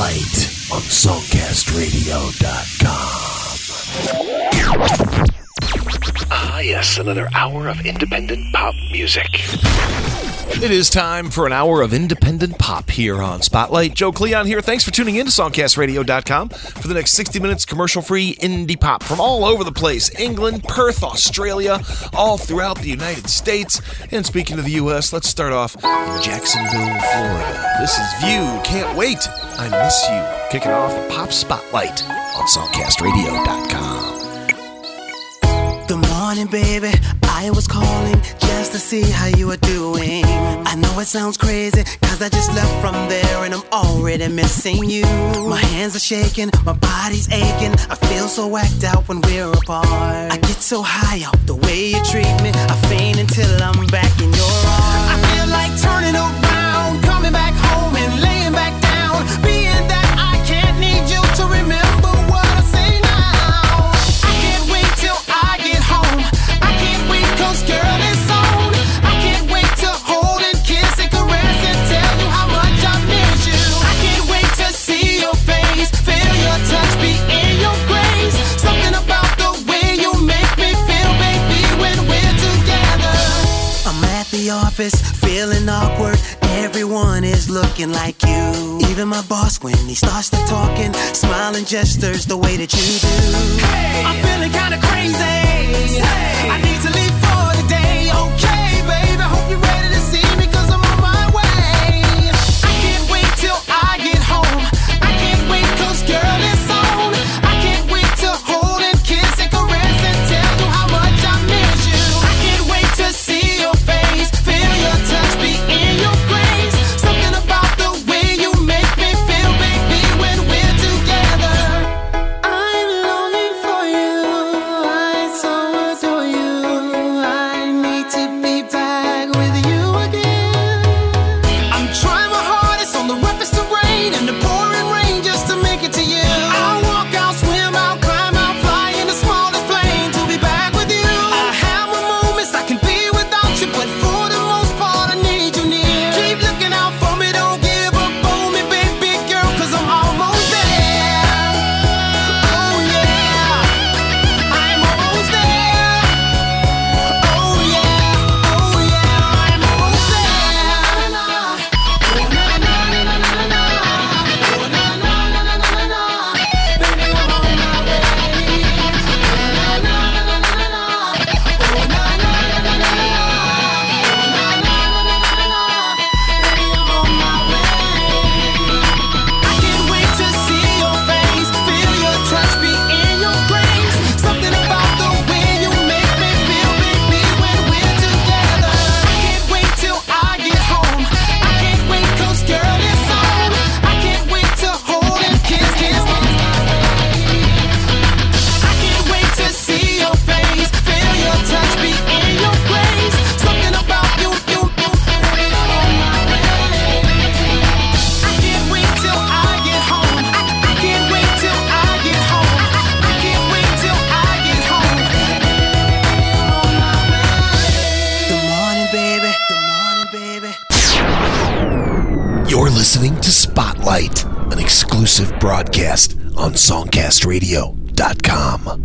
light on SongCastRadio.com. Ah, yes, another hour of independent pop music. It is time for an hour of independent pop here on Spotlight. Joe Cleon here. Thanks for tuning in to SongCastRadio.com for the next 60 minutes commercial-free indie pop from all over the place. England, Perth, Australia, all throughout the United States. And speaking of the U.S., let's start off in Jacksonville, Florida. This is View. Can't wait. I miss you. Kicking off Pop Spotlight on SongCastRadio.com. Good morning, baby. I was calling just to see how you were doing. I know it sounds crazy, cause I just left from there and I'm already missing you. My hands are shaking, my body's aching. I feel so whacked out when we're apart. I get so high off the way you treat me. I faint until I'm back in your arms. I feel like turning around, coming back home and laying back down, being that I can't need you to remember what I say now. I can't wait till I get home. I can't wait, cause girl, it's on. I can't wait to hold and kiss and caress and tell you how much I miss you. I can't wait to see your face, feel your touch, be in your grace. Something about the way you make me feel, baby, when we're together. I'm at the office, feeling awkward. Everyone is looking like you. Even my boss, when he starts to talking, smiling gestures the way that you do. Hey, I'm feeling kinda crazy. Hey, I need to leave for the day. Okay, baby, hope you're ready to see me, cause I'm on my way. I can't wait till I get home. I can't wait, cause girl, it's on. I can't wait to hold and kiss and caress and tell you how much I miss you. I can't wait to see your face, feel your touch, be in your grace. Broadcast on SongCastRadio.com.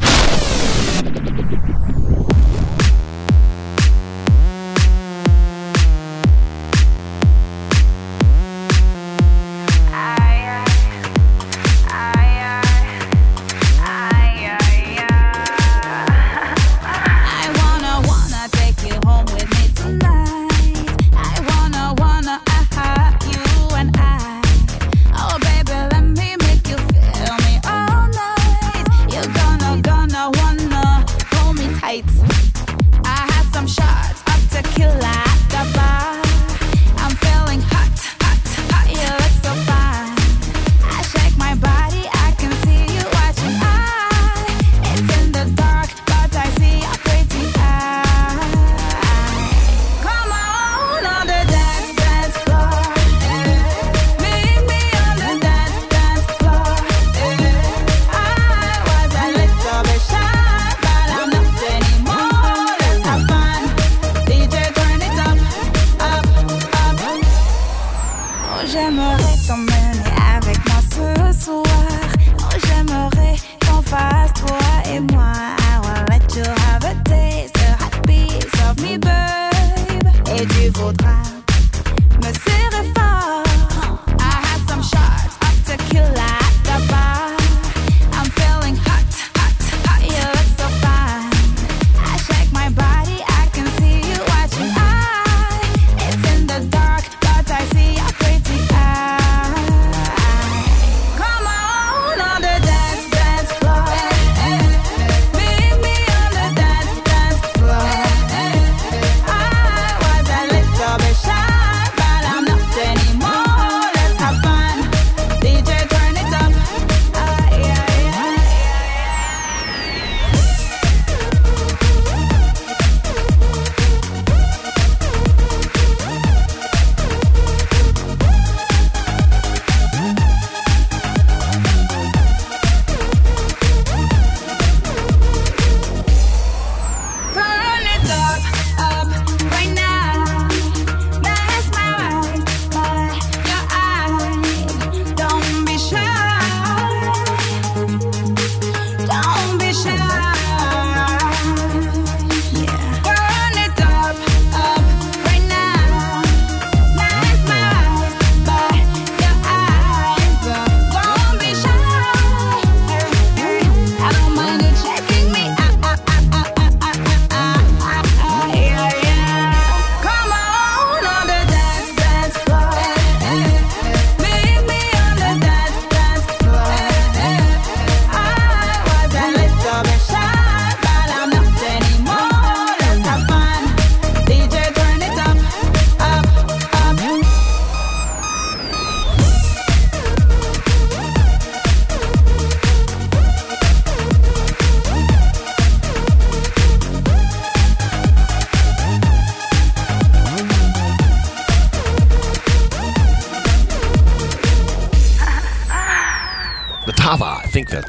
J'aimerais t'emmener avec moi. ce soir. Oh, j'aimerais qu'on fasse toi et moi. I will let you have a taste, a hot piece of me, babe. Et tu voudras me serrer fort. I had some shots of tequila at the bar. I'm feeling hot, hot, hot. You look so fine. I shake my body, I can see you watching. It's in the dark, but I see your pretty eyes.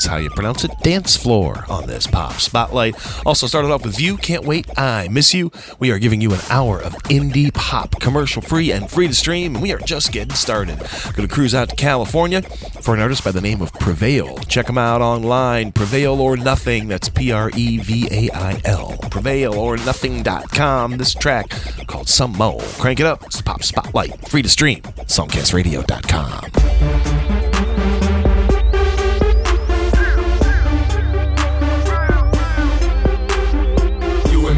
How you pronounce it, dance floor on this Pop Spotlight. Also started off with You Can't Wait, I Miss You. We are giving you an hour of indie pop, commercial free and free to stream, and we are just getting started. Going to cruise out to California for an artist by the name of Prevail. Check them out online, Prevail or Nothing. That's Prevail, PrevailOrNothing.com. This track called Some Mole. Crank it up. It's the Pop Spotlight, free to stream, SongCastRadio.com. Club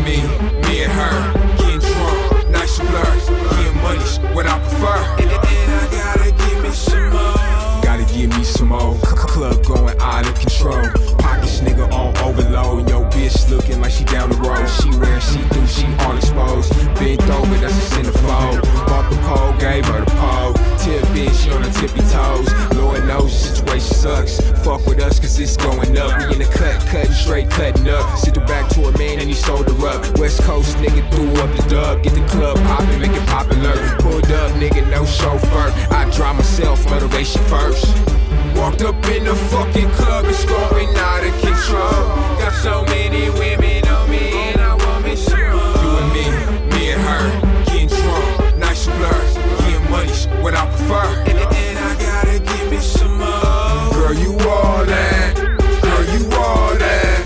going out of control. Pockets nigga on overload. Yo bitch looking like she down the road. She wearing see-through, she all exposed. Bent over, that's a centerfold. Bought the pole, gave her the pole. Tip bitch, she on her tippy toes. Lord knows the situation sucks. Fuck with us cause it's going up. We in the cut, cutting straight, cutting up. Sit the back to her man and he sold her up. West Coast nigga threw up the dub. Get the club poppin', make it popular. Pulled up nigga, no chauffeur. I drive myself, motivation first. Walked up in the fucking club, it's going out of control. Got so many women on me and I want me some more. You and me and her, getting drunk, nice and blurred. Getting money's what I prefer, and I gotta give me some more. Girl, you all that, girl, you all that,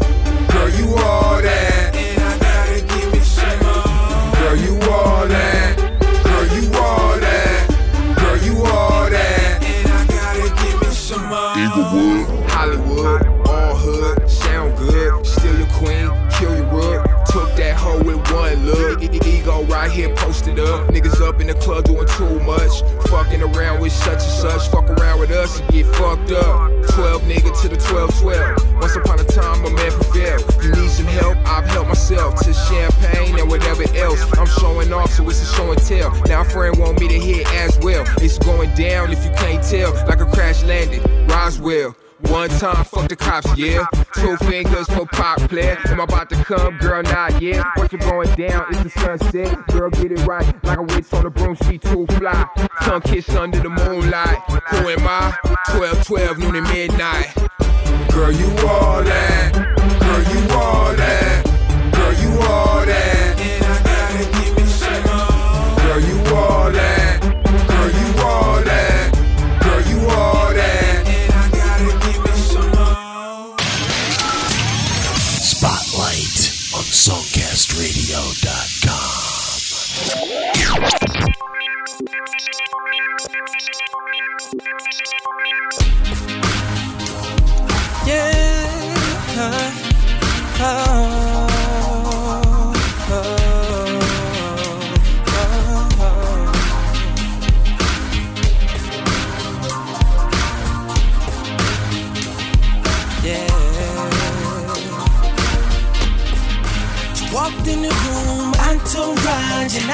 girl, you all that, and I gotta give me some more. Girl, you all that, girl, you all that, girl, you all that. Hollywood, all hood, sound good. Still your queen, kill your rug. Took that hoe with one look. Ego right here posted up. Niggas up in the club doing too much. Fucking around with such and such. Fuck around with us and get fucked up. 12 nigga to the 12-12. Once upon a time, my man prevailed. You need some help, I've helped myself. To champagne and whatever else. I'm showing off, so it's a show and tell. Now a friend want me to hit as well. It's going down if you can't tell. Like a crash landing, Roswell. One time, fuck the cops, yeah. Two fingers for pop player. Am I about to come, girl? Not yet. Working going down, it's the sunset. Girl, get it right, like a witch on the broom, she too fly. Tongue kiss under the moonlight. Who am I? 12, noon and midnight. Girl, you all that. Girl, you all that. Girl, you all that. And I gotta give me some more. Girl, you all that. Girl, you all that. Girl, you all that.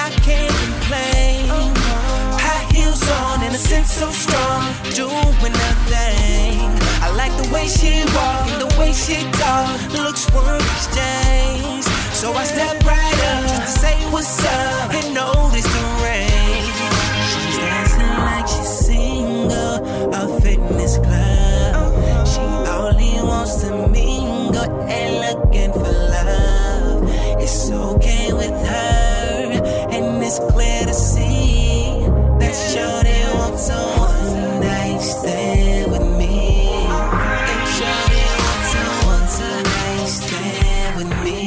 I can't complain. High heels on and a sense so strong, doing nothing. I like the way she walk, the way she talk, looks worth exchange. So I step right up just to say what's up and notice the rain. She's dancing like she's single, a fitness club. She only wants to mingle and looking for love. It's okay with her, and it's clear to see that shorty wants a one night stand with me.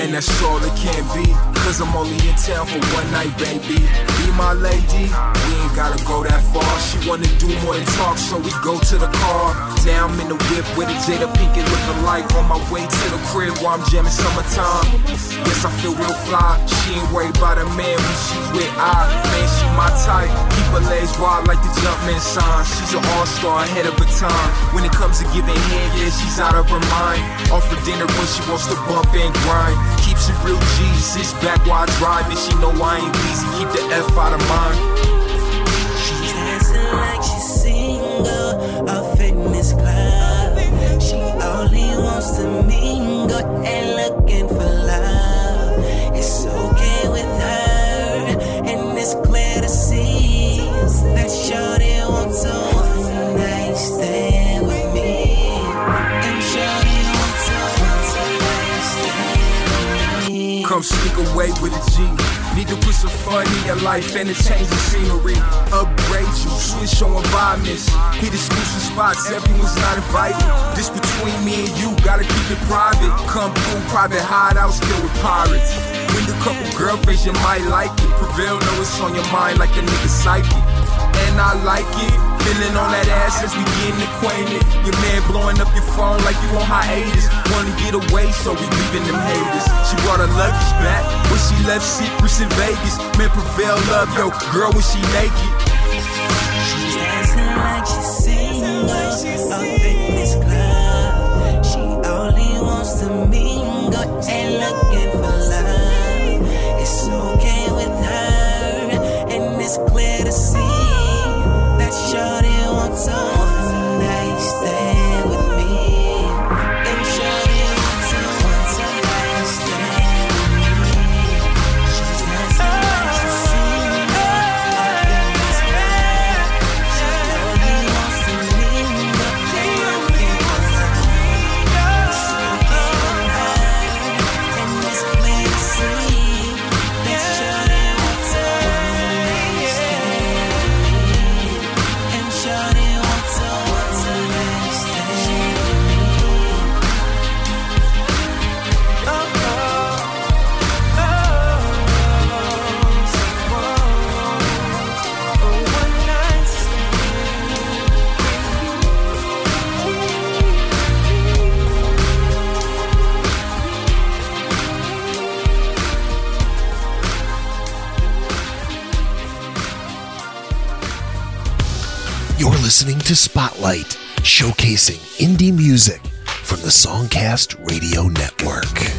And that's all it can be, cause I'm only in town for one night, baby. Be my lady, we ain't gotta go that far. She wanna do more than talk, so we go to the car. Now I'm in the whip with a Jada Pinkett looking like on my way to the crib while I'm jamming Summertime. Yes, I feel real fly, she ain't worried about a man when she's with I. Man, she my type, keep her legs wide like the Jumpman sign. She's an all-star ahead of her time. When it comes to giving head, yeah, she's out of her mind. Off for dinner when she wants to bump and grind. Keeps it real G, sits back while I drive, and she know I ain't easy, keep the F out of mine. She's dancing like she's single, a fitness club. She only wants to mingle and looking for love. It's okay with her, and it's clear to see that shorty wants a one night stand with me. And shorty wants a one night stand with me. Come sneak away with a G. Need to put some fun in your life and a change of scenery. Upgrade you, switch your environments. Hit exclusive spots, everyone's not invited. This between me and you, gotta keep it private. Come through private hideouts, still with pirates. With a couple girlfriends, you might like it. Prevail, know it's on your mind like a nigga psychic. And I like it, feeling on that ass as we getting acquainted. Your man blowing up your phone like you on hiatus. Wanna get away, so we leaving them haters. She brought her luggage back, when she left secrets in Vegas. Man, Prevail Love, yo, girl, when she naked. She's dancing like she's single, a fitness club. She only wants to mingle and looking for love. It's okay with her, and it's clear to see that shorty wants a one night stand with me. And shorty wants a one night stand. Listening to Spotlight, showcasing indie music from the Songcast Radio Network.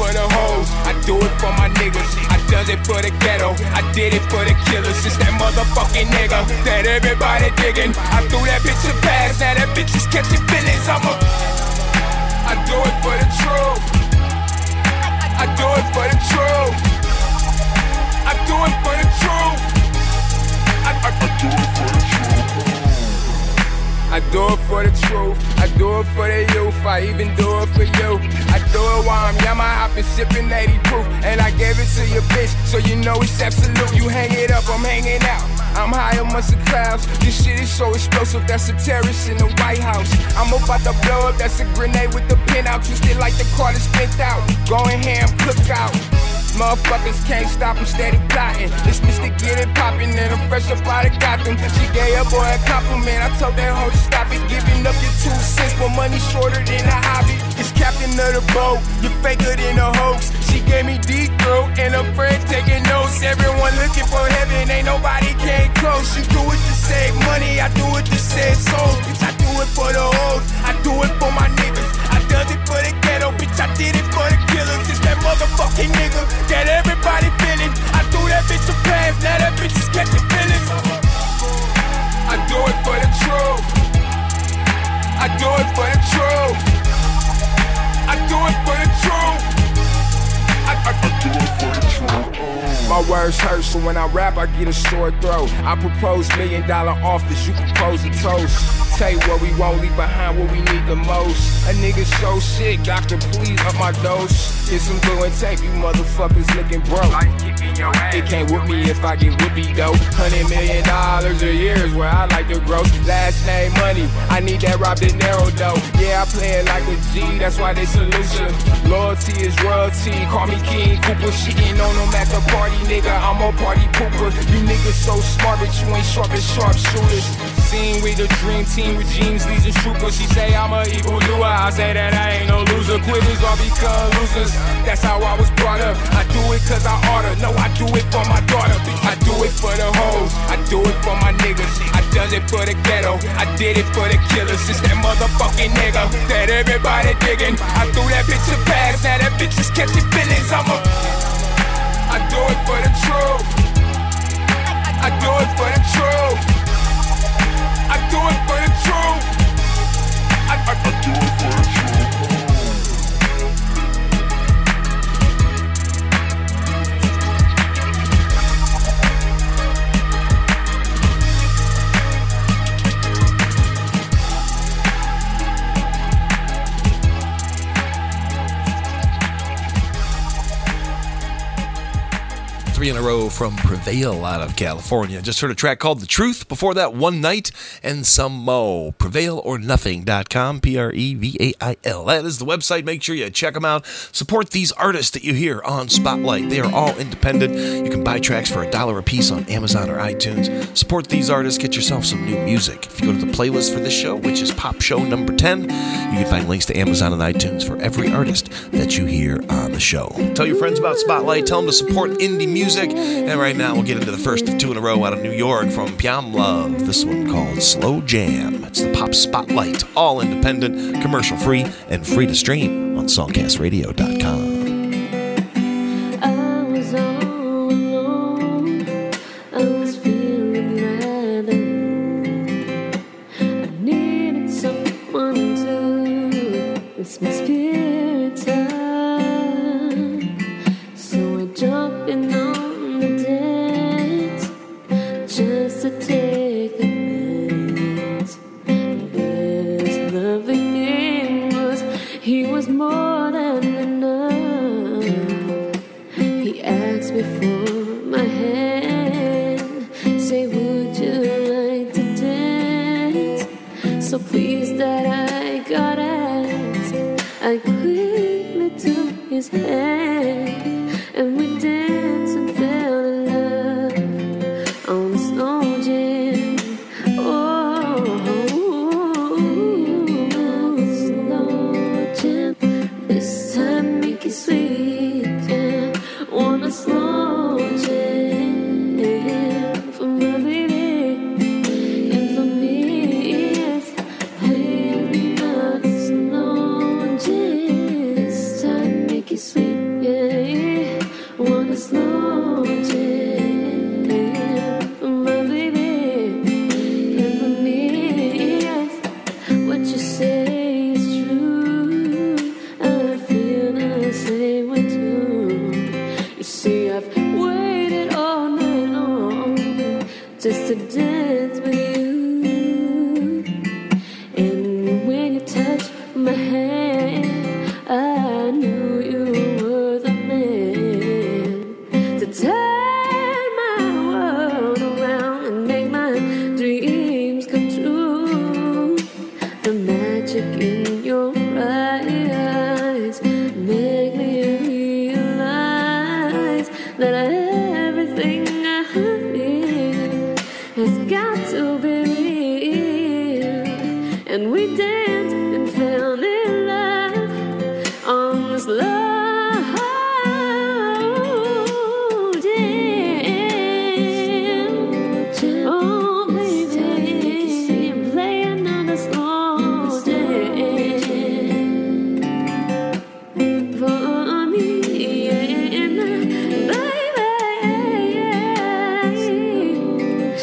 For the hoes, I do it for my niggas. I does it for the ghetto, I did it for the killers. It's that motherfucking nigga that everybody digging. I threw that bitch a pass, now that bitch is catching feelings. I do it for the truth. I do it for the truth. I do it for the truth. I do it for the truth. I do it for the truth, I do it for the youth, I even do it for you. I do it while I'm yama, I've been sipping 80 proof, and I gave it to your bitch, so you know it's absolute. You hang it up, I'm hanging out, I'm high amongst the clouds. This shit is so explosive, that's a terrorist in the White House. I'm about to blow up, that's a grenade with the pin out, twisted like the card is spent out. Going ham, cook out. Motherfuckers can't stop them, steady plotting. This bitch to get it poppin' and I'm fresh up out of Gotham. She gave her boy a compliment, I told that hoe to stop it. Giving up your 2 cents, but money's shorter than a hobby. It's captain of the boat, you're faker than a hoax. She gave me deep throat and a friend taking notes. Everyone looking for heaven, ain't nobody came close. You do it to save money, I do it to save souls. Bitch, I do it for the hoes, I do it for my niggas. I done it for the ghetto, bitch, I did it for the killers. It's that motherfucking nigga that everybody feeling. I threw that bitch a pass, now that bitch is catching feelings. I do it for the truth. I do it for the truth. I do it for the truth. I do it for the truth. My words hurt, so when I rap, I get a sore throat. I propose $1 million offers, you propose a toast. Take what we won't leave behind, what we need the most. A nigga so sick, doctor, please up my dose. Get some glue and tape, you motherfuckers looking broke. It can't whip me if I get whippy though. $100 million a year is where I like to gross. Last name money, I need that Rob De Niro though. Yeah, I play it like a G, that's why they solution. Loyalty is royalty, call me King Cooper. Shitting on them at the party, nigga, I'm a party pooper. You niggas so smart, but you ain't sharp as sharp shooters. Seen with the dream team regimes, leads and troopers. She say I'm a evil doer, I say that I ain't no loser. Quitters all become losers, that's how I was brought up. I do it cause I oughta, no I do it for my daughter. I do it for the hoes, I do it for my niggas. I does it for the ghetto, I did it for the killers. It's that motherfucking nigga that everybody digging. I threw that bitch a pass, now that bitch is catching feelings. I do it for the truth. I do it for the truth. I do it for the truth. I do it for the truth. 3 in a row from Prevail out of California. Just heard a track called The Truth. Before that, One Night and Some Mo. PrevailOrNothing.com, Prevail. That is the website. Make sure you check them out. Support these artists that you hear on Spotlight. They are all independent. You can buy tracks for $1 a piece on Amazon or iTunes. Support these artists. Get yourself some new music. If you go to the playlist for this show, which is Pop Show number 10, you can find links to Amazon and iTunes for every artist that you hear on the show. Tell your friends about Spotlight. Tell them to support indie music. And right now, we'll get into the first of 2 in a row out of New York from Pyam Love. This one called Slow Jam. It's the Pop Spotlight, all independent, commercial free, and free to stream on SongCastRadio.com. What you say is true, I feel the same way. was loaded. Oh, baby, playing on a slow day for me and my baby. Playing on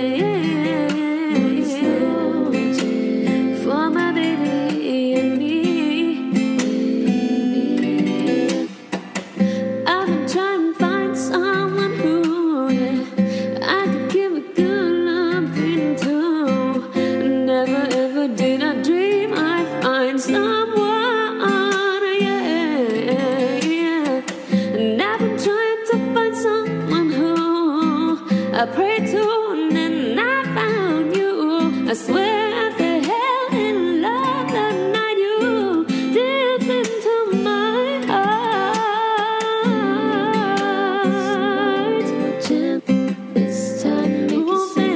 a slow day. I prayed to and then I found you. I swear I fell in love that night you danced into my heart. This time, oh man, come on, baby.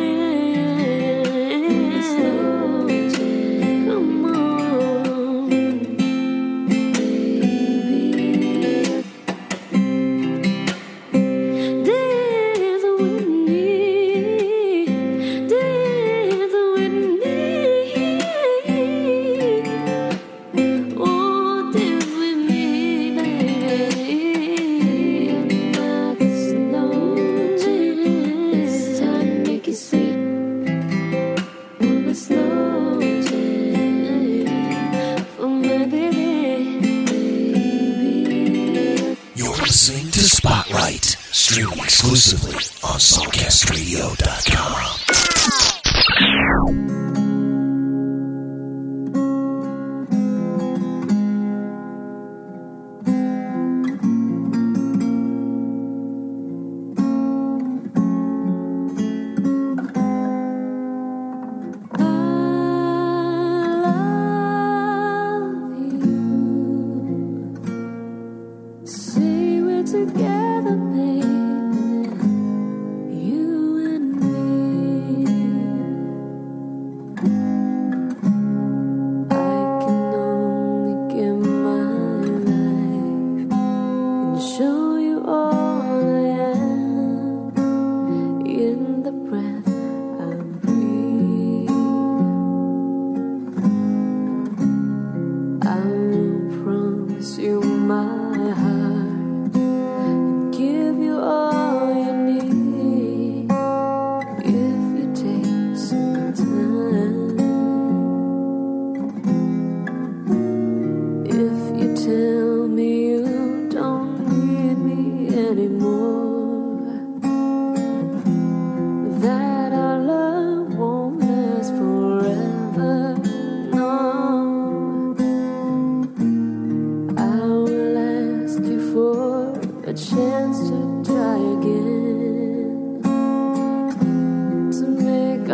Exclusively on SongCastRadio.com. Again, to make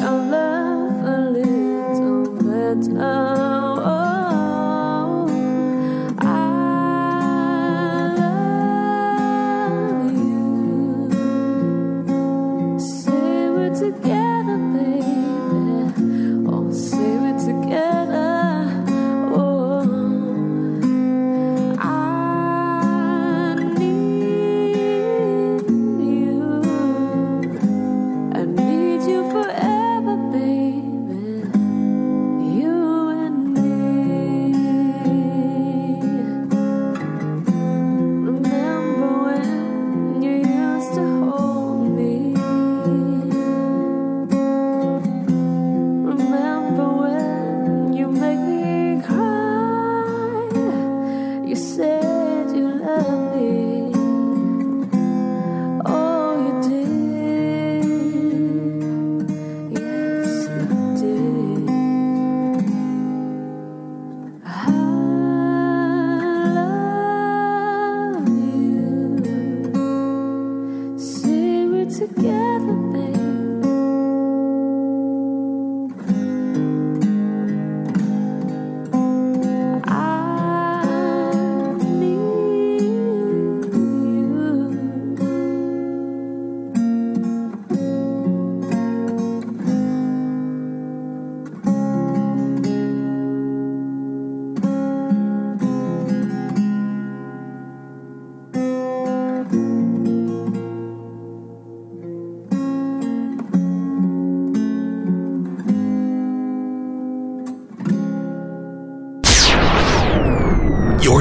our love a little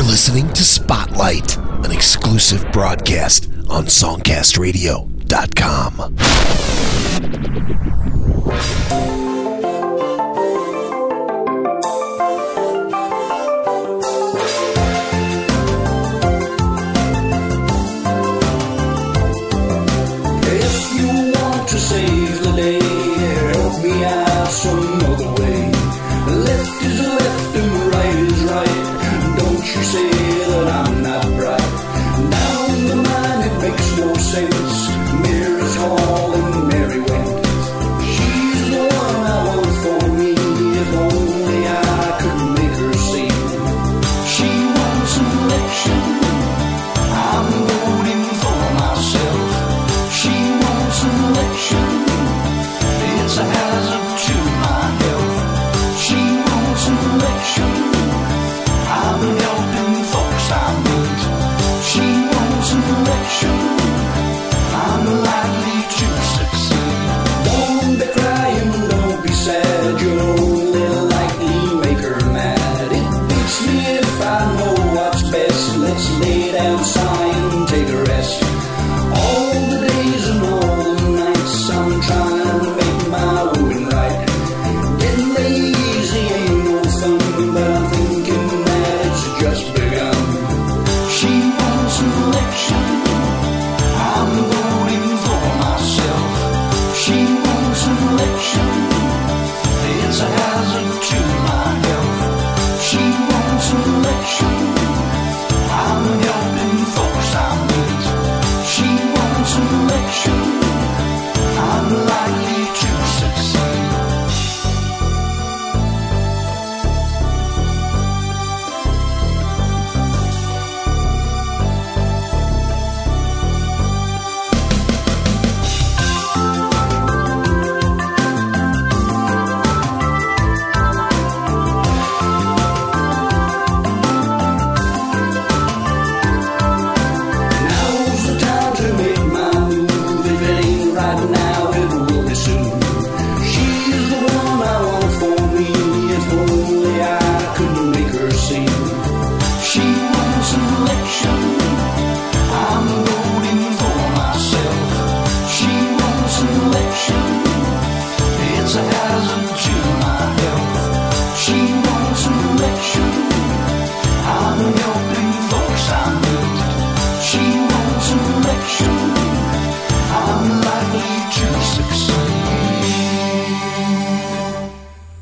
Listening to Spotlight, an exclusive broadcast on SongCastRadio.com. If you want to save the day, help me out some other way. Left is left and right is right. You say that I'm not right. Down the line it makes no sense. Mirrors calling Mary went. She's the one I want for me. If only I could make her see. She wants an election, I'm voting for myself. She wants an election, it's a hazard to my health. She wants an election, I'm I'm likely to succeed. Don't be crying, don't be sad. You'll only likely make her mad. It beats me if I know what's best. Let's lay down, sigh, and take a rest. All the days and all the nights I'm trying to make my wooing right. Getting lazy ain't no fun, but I'm thinking that it's just begun. She wants an election, I'm voting for myself. She wants an election, it's a hazard to my health. She wants an election, I'm helping folks I meet. She wants an election, I'm likely to succeed.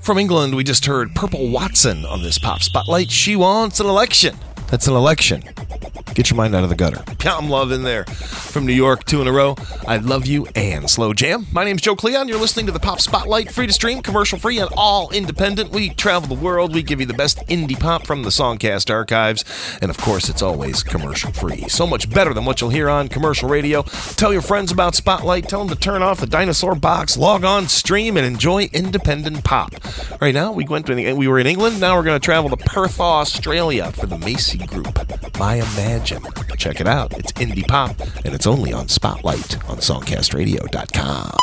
From England, we just heard Purple Watson on this Pop Spotlight. She wants an election. That's an election. Get your mind out of the gutter. Pyam Love in there from New York, 2 in a row. I love you and slow jam. My name's Joe Cleon. You're listening to the Pop Spotlight, free to stream, commercial free, and all independent. We travel the world. We give you the best indie pop from the Songcast archives. And of course, it's always commercial free. So much better than what you'll hear on commercial radio. Tell your friends about Spotlight. Tell them to turn off the dinosaur box, log on, stream, and enjoy independent pop. Right now, we were in England. Now we're going to travel to Perth, Australia for the Macy Group. My Imagine. Check it out. It's indie pop, and it's only on Spotlight on SongCastRadio.com.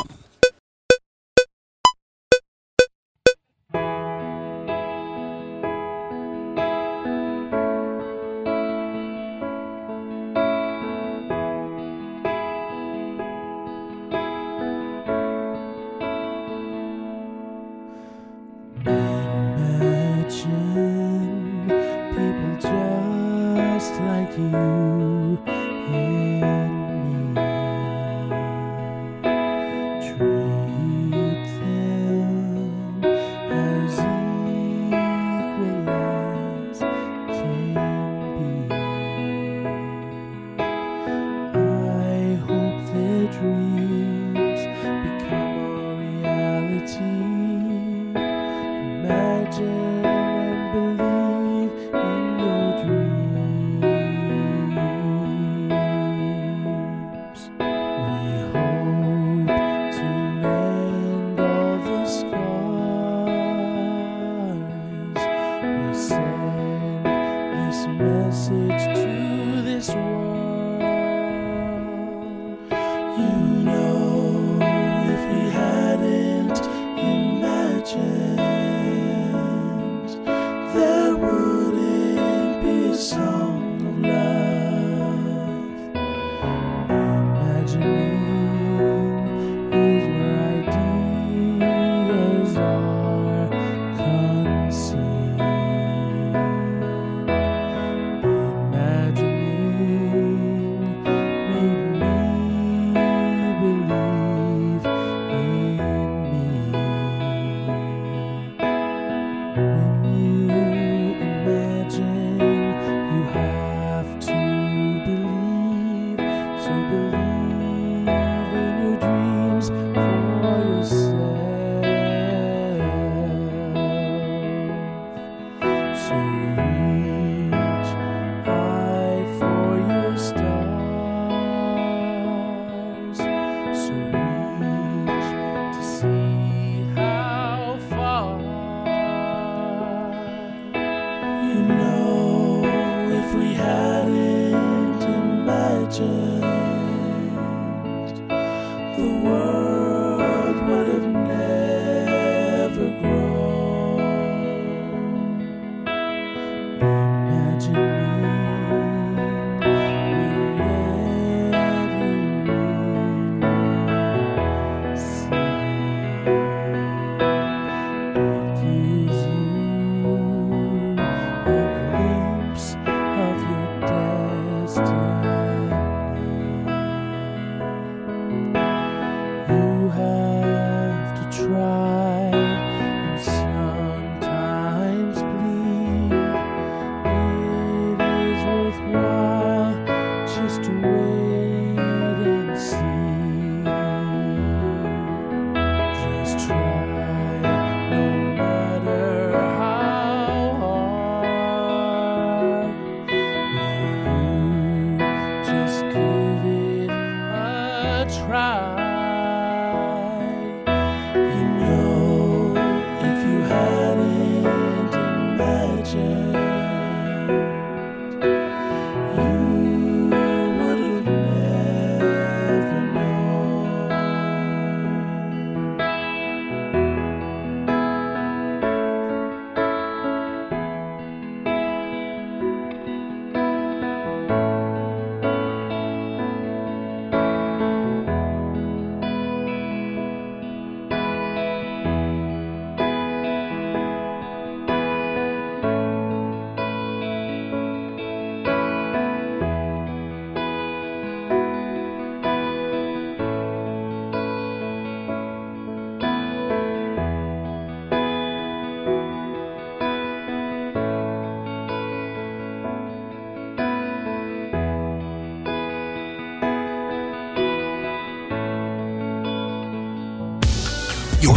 You're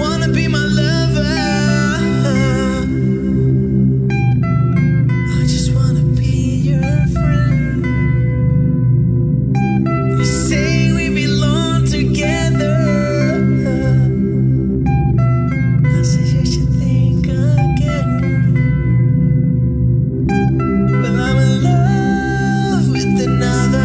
Wanna be my lover? I just wanna be your friend. You say we belong together. I say you should think again. But I'm in love with another.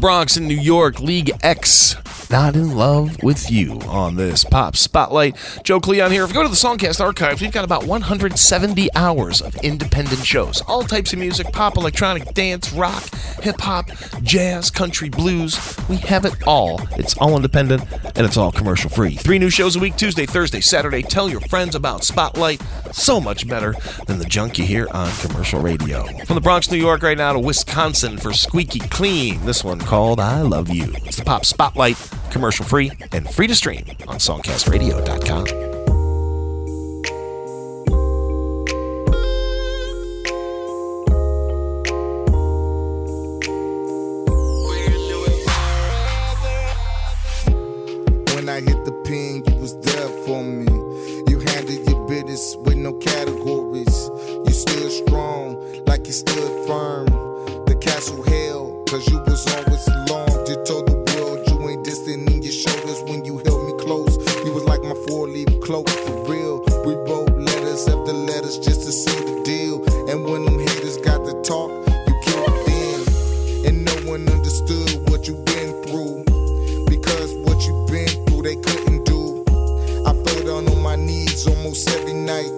Bronx in New York, League X, Not in Love with You on this Pop Spotlight. Joe Cleon here. If you go to the Songcast archives, we've got about 170 hours of independent shows. All types of music, pop, electronic, dance, rock, hip-hop, jazz, country, blues. We have it all. It's all independent, and it's all commercial-free. 3 new shows a week, Tuesday, Thursday, Saturday. Tell your friends about Spotlight. So much better than the junk you hear on commercial radio. From the Bronx, New York, right now to Wisconsin for Squeaky Clean. This one called I Love You. It's the Pop Spotlight, commercial-free and free to stream on SongCastRadio.com. When I hit the pin, you was there for me. You handled your business with no categories. You stood strong like you stood firm. The castle held cause you was always alone. You told the world you ain't distant in your shoulders when you held me close. You was like my 4-leaf cloak, for real. We wrote letters after letters just to seal the deal. And when them haters got to talk, you killed them. And no one understood what you been through, because what you been through they couldn't do. I fell down on my knees almost every night,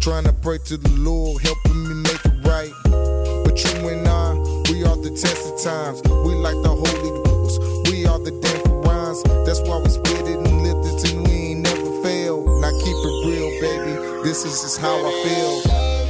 trying to pray to the Lord, helping me make it right. But you and I, we are the test of times. We like the holy the damn rhymes, that's why we split it and lived it till we ain't never failed. Now keep it real, baby, this is just how I feel.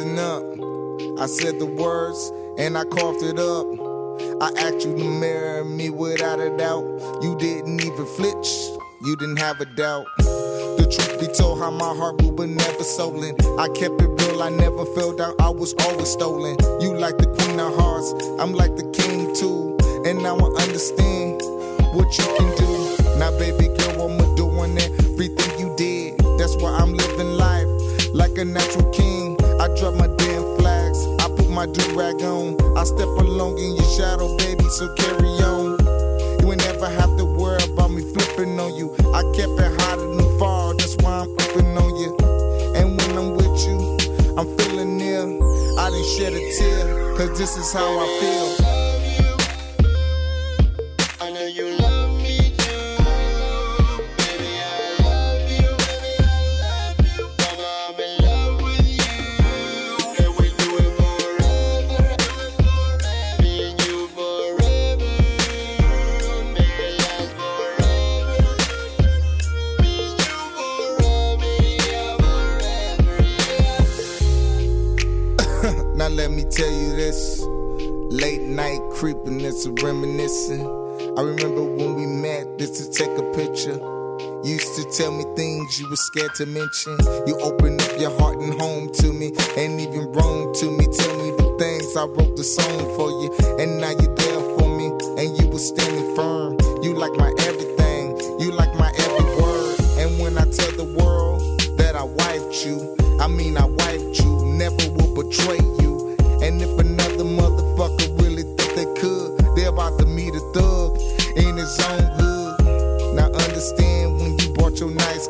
messing up. I said the words and I coughed it up. I asked you to marry me without a doubt. You didn't even flinch, you didn't have a doubt. The truth be told, how my heart grew but never stolen. I kept it real, I never fell down, I was always stolen. You like the queen of hearts, I'm like the king too. And now I understand what you can do. Now baby girl, I'ma do on everything you did. That's why I'm living life like a natural king. I drop my damn flags, I put my do-rag on. I step along in your shadow, baby, so carry on. You ain't never have to worry about me flipping on you. I kept it hotter than fall, that's why I'm flipping on you. And when I'm with you, I'm feeling near. I didn't shed a tear, cause this is how I feel. Creepiness and reminiscing. I remember when we met just to take a picture. You used to tell me things you were scared to mention. You opened up your heart and home to me, and even wrong to me. Tell me the things, I wrote the song for you. And now you're there for me, and you were standing firm. You like my everything, you like my every word. And when I tell the world that I wiped you, I mean I wiped you, never will betray you. And if another motherfucker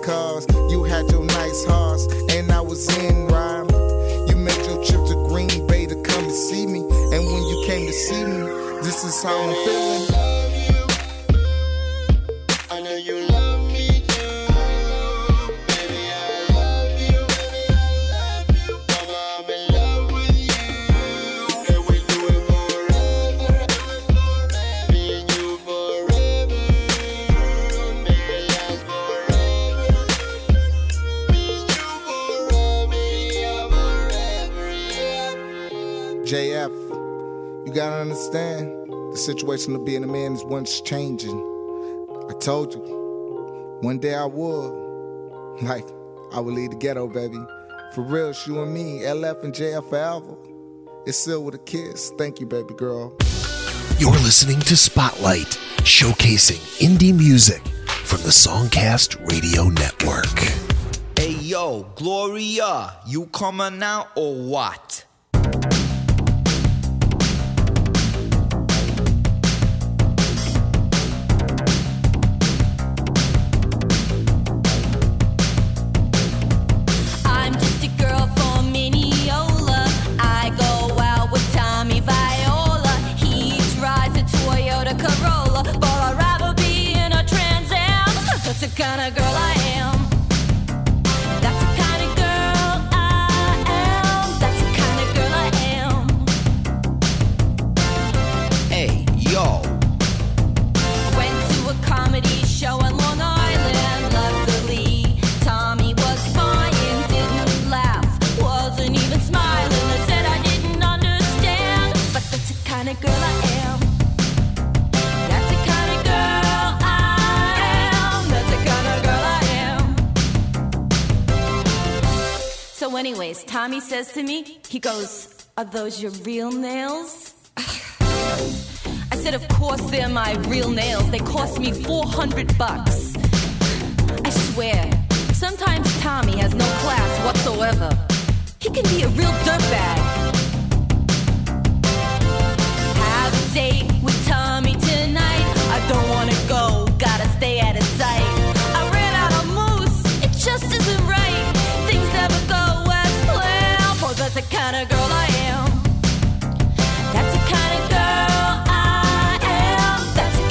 cause you had your nice hearts and I was in rhyme. You made your trip to Green Bay to come and see me, and when you came to see me, this is how I'm feeling. The situation of being a man is once changing. I told you, one day I would. Like, I would leave the ghetto, baby. For real, it's you and me, LF and JF forever. It's still with a kiss. Thank you, baby girl. You're listening to Spotlight, showcasing indie music from the Songcast Radio Network. Hey, yo, Gloria, you coming out or what? That's the kind of girl I am. That's the kind of girl I am. That's the kind of girl I am. Hey, yo. Went to a comedy show on Long Island. Luckily, Tommy was fine. Didn't laugh, wasn't even smiling. They said I didn't understand, but that's the kind of girl I am. So anyways, Tommy says to me, he goes, are those your real nails? I said, of course they're my real nails. They cost me $400. I swear, sometimes Tommy has no class whatsoever. He can be a real dirtbag. Have a date with Tommy tonight. I don't want to go, gotta stay at his site. I ran out of moose, it just isn't right. That's the kind of girl I am. That's the kind of girl I am. That's the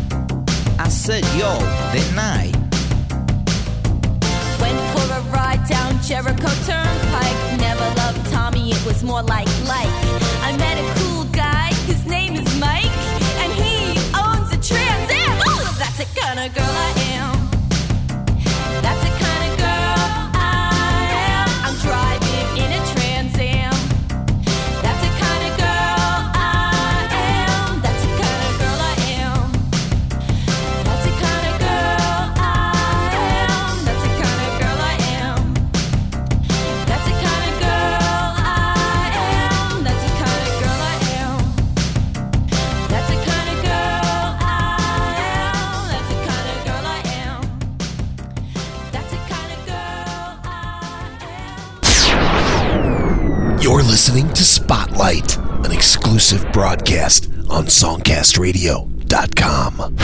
kind of girl I am. I said, yo, didn't I? Went for a ride down Jericho Turnpike. Never loved Tommy, it was more like. I met a cool guy, his name is Mike, and he owns a Trans Am. Oh, that's the kind of girl I am. That's the kind of girl. Driving You're listening to Spotlight, an exclusive broadcast on SongCastRadio.com.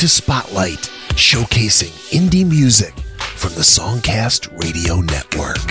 to Spotlight, showcasing indie music from the Songcast Radio Network.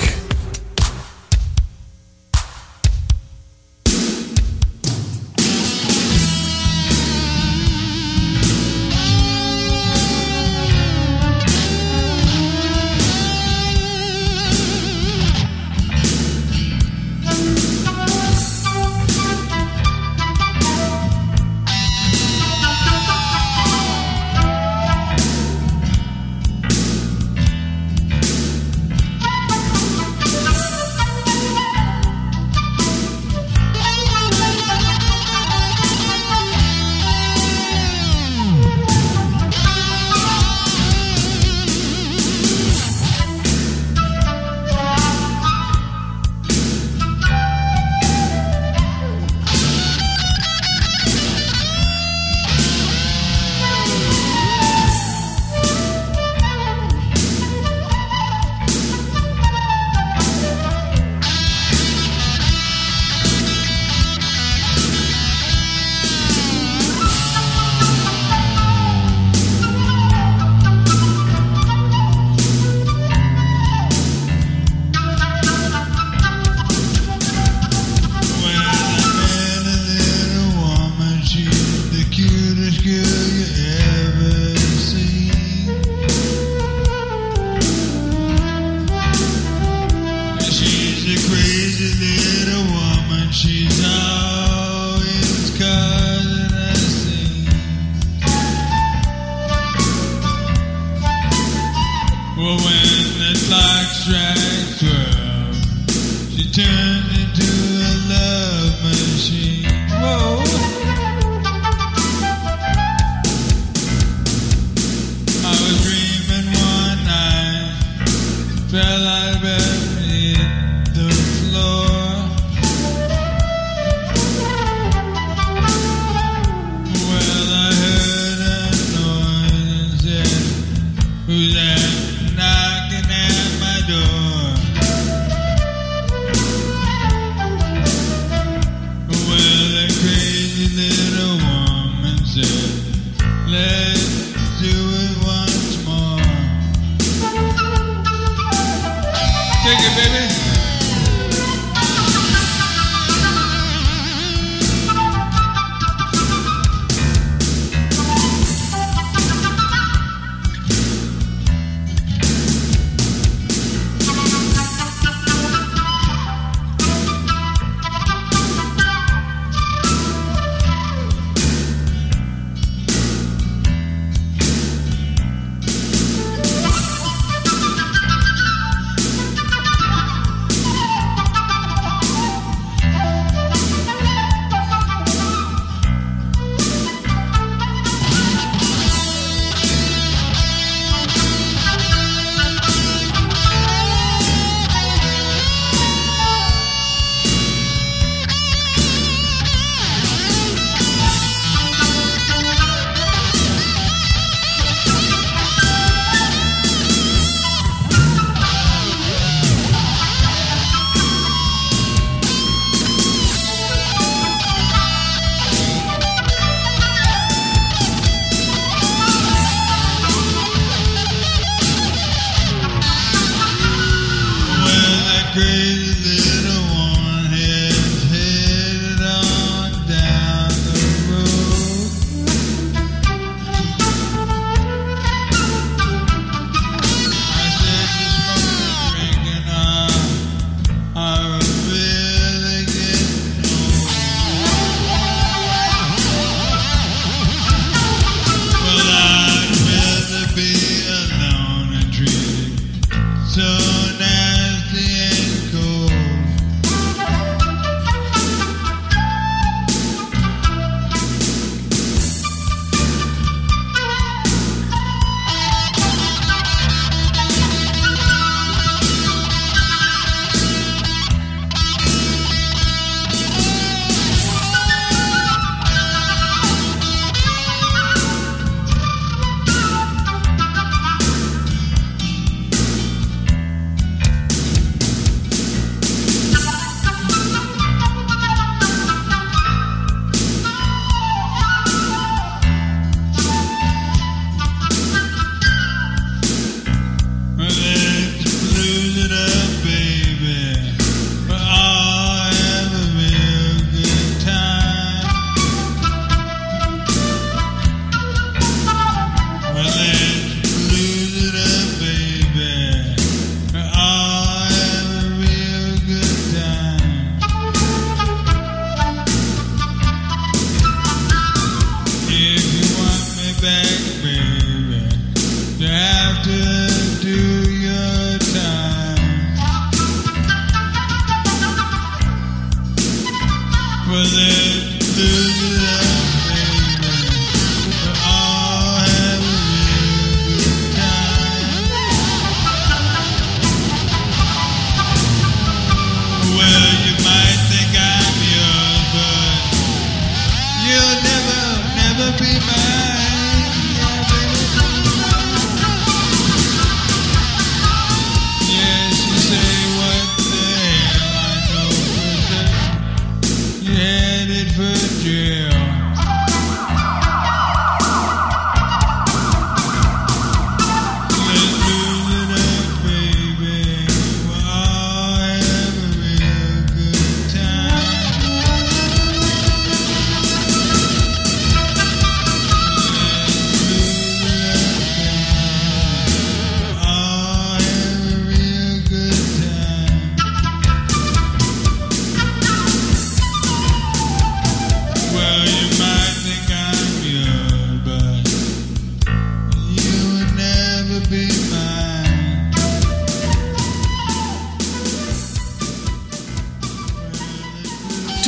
So now the end goes.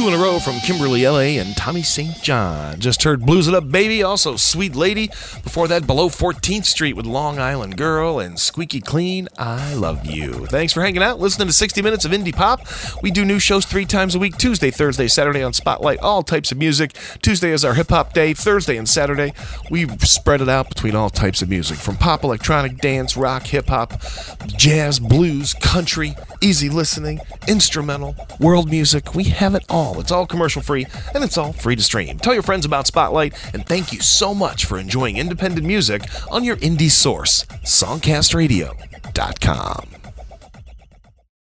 Two in a row from Kimberly L.A. and Tommy St. John. Just heard Blues It Up Baby, also Sweet Lady. Before that, Below 14th Street with Long Island Girl and Squeaky Clean, I Love You. Thanks for hanging out, listening to 60 Minutes of Indie Pop. We do new shows 3 times a week, Tuesday, Thursday, Saturday on Spotlight, all types of music. Tuesday is our hip-hop day. Thursday and Saturday, we spread it out between all types of music, from pop, electronic, dance, rock, hip-hop, jazz, blues, country, easy listening, instrumental, world music. We have it all. It's all commercial free, and it's all free to stream. Tell your friends about Spotlight, and thank you so much for enjoying independent music on your indie source, SongCastRadio.com.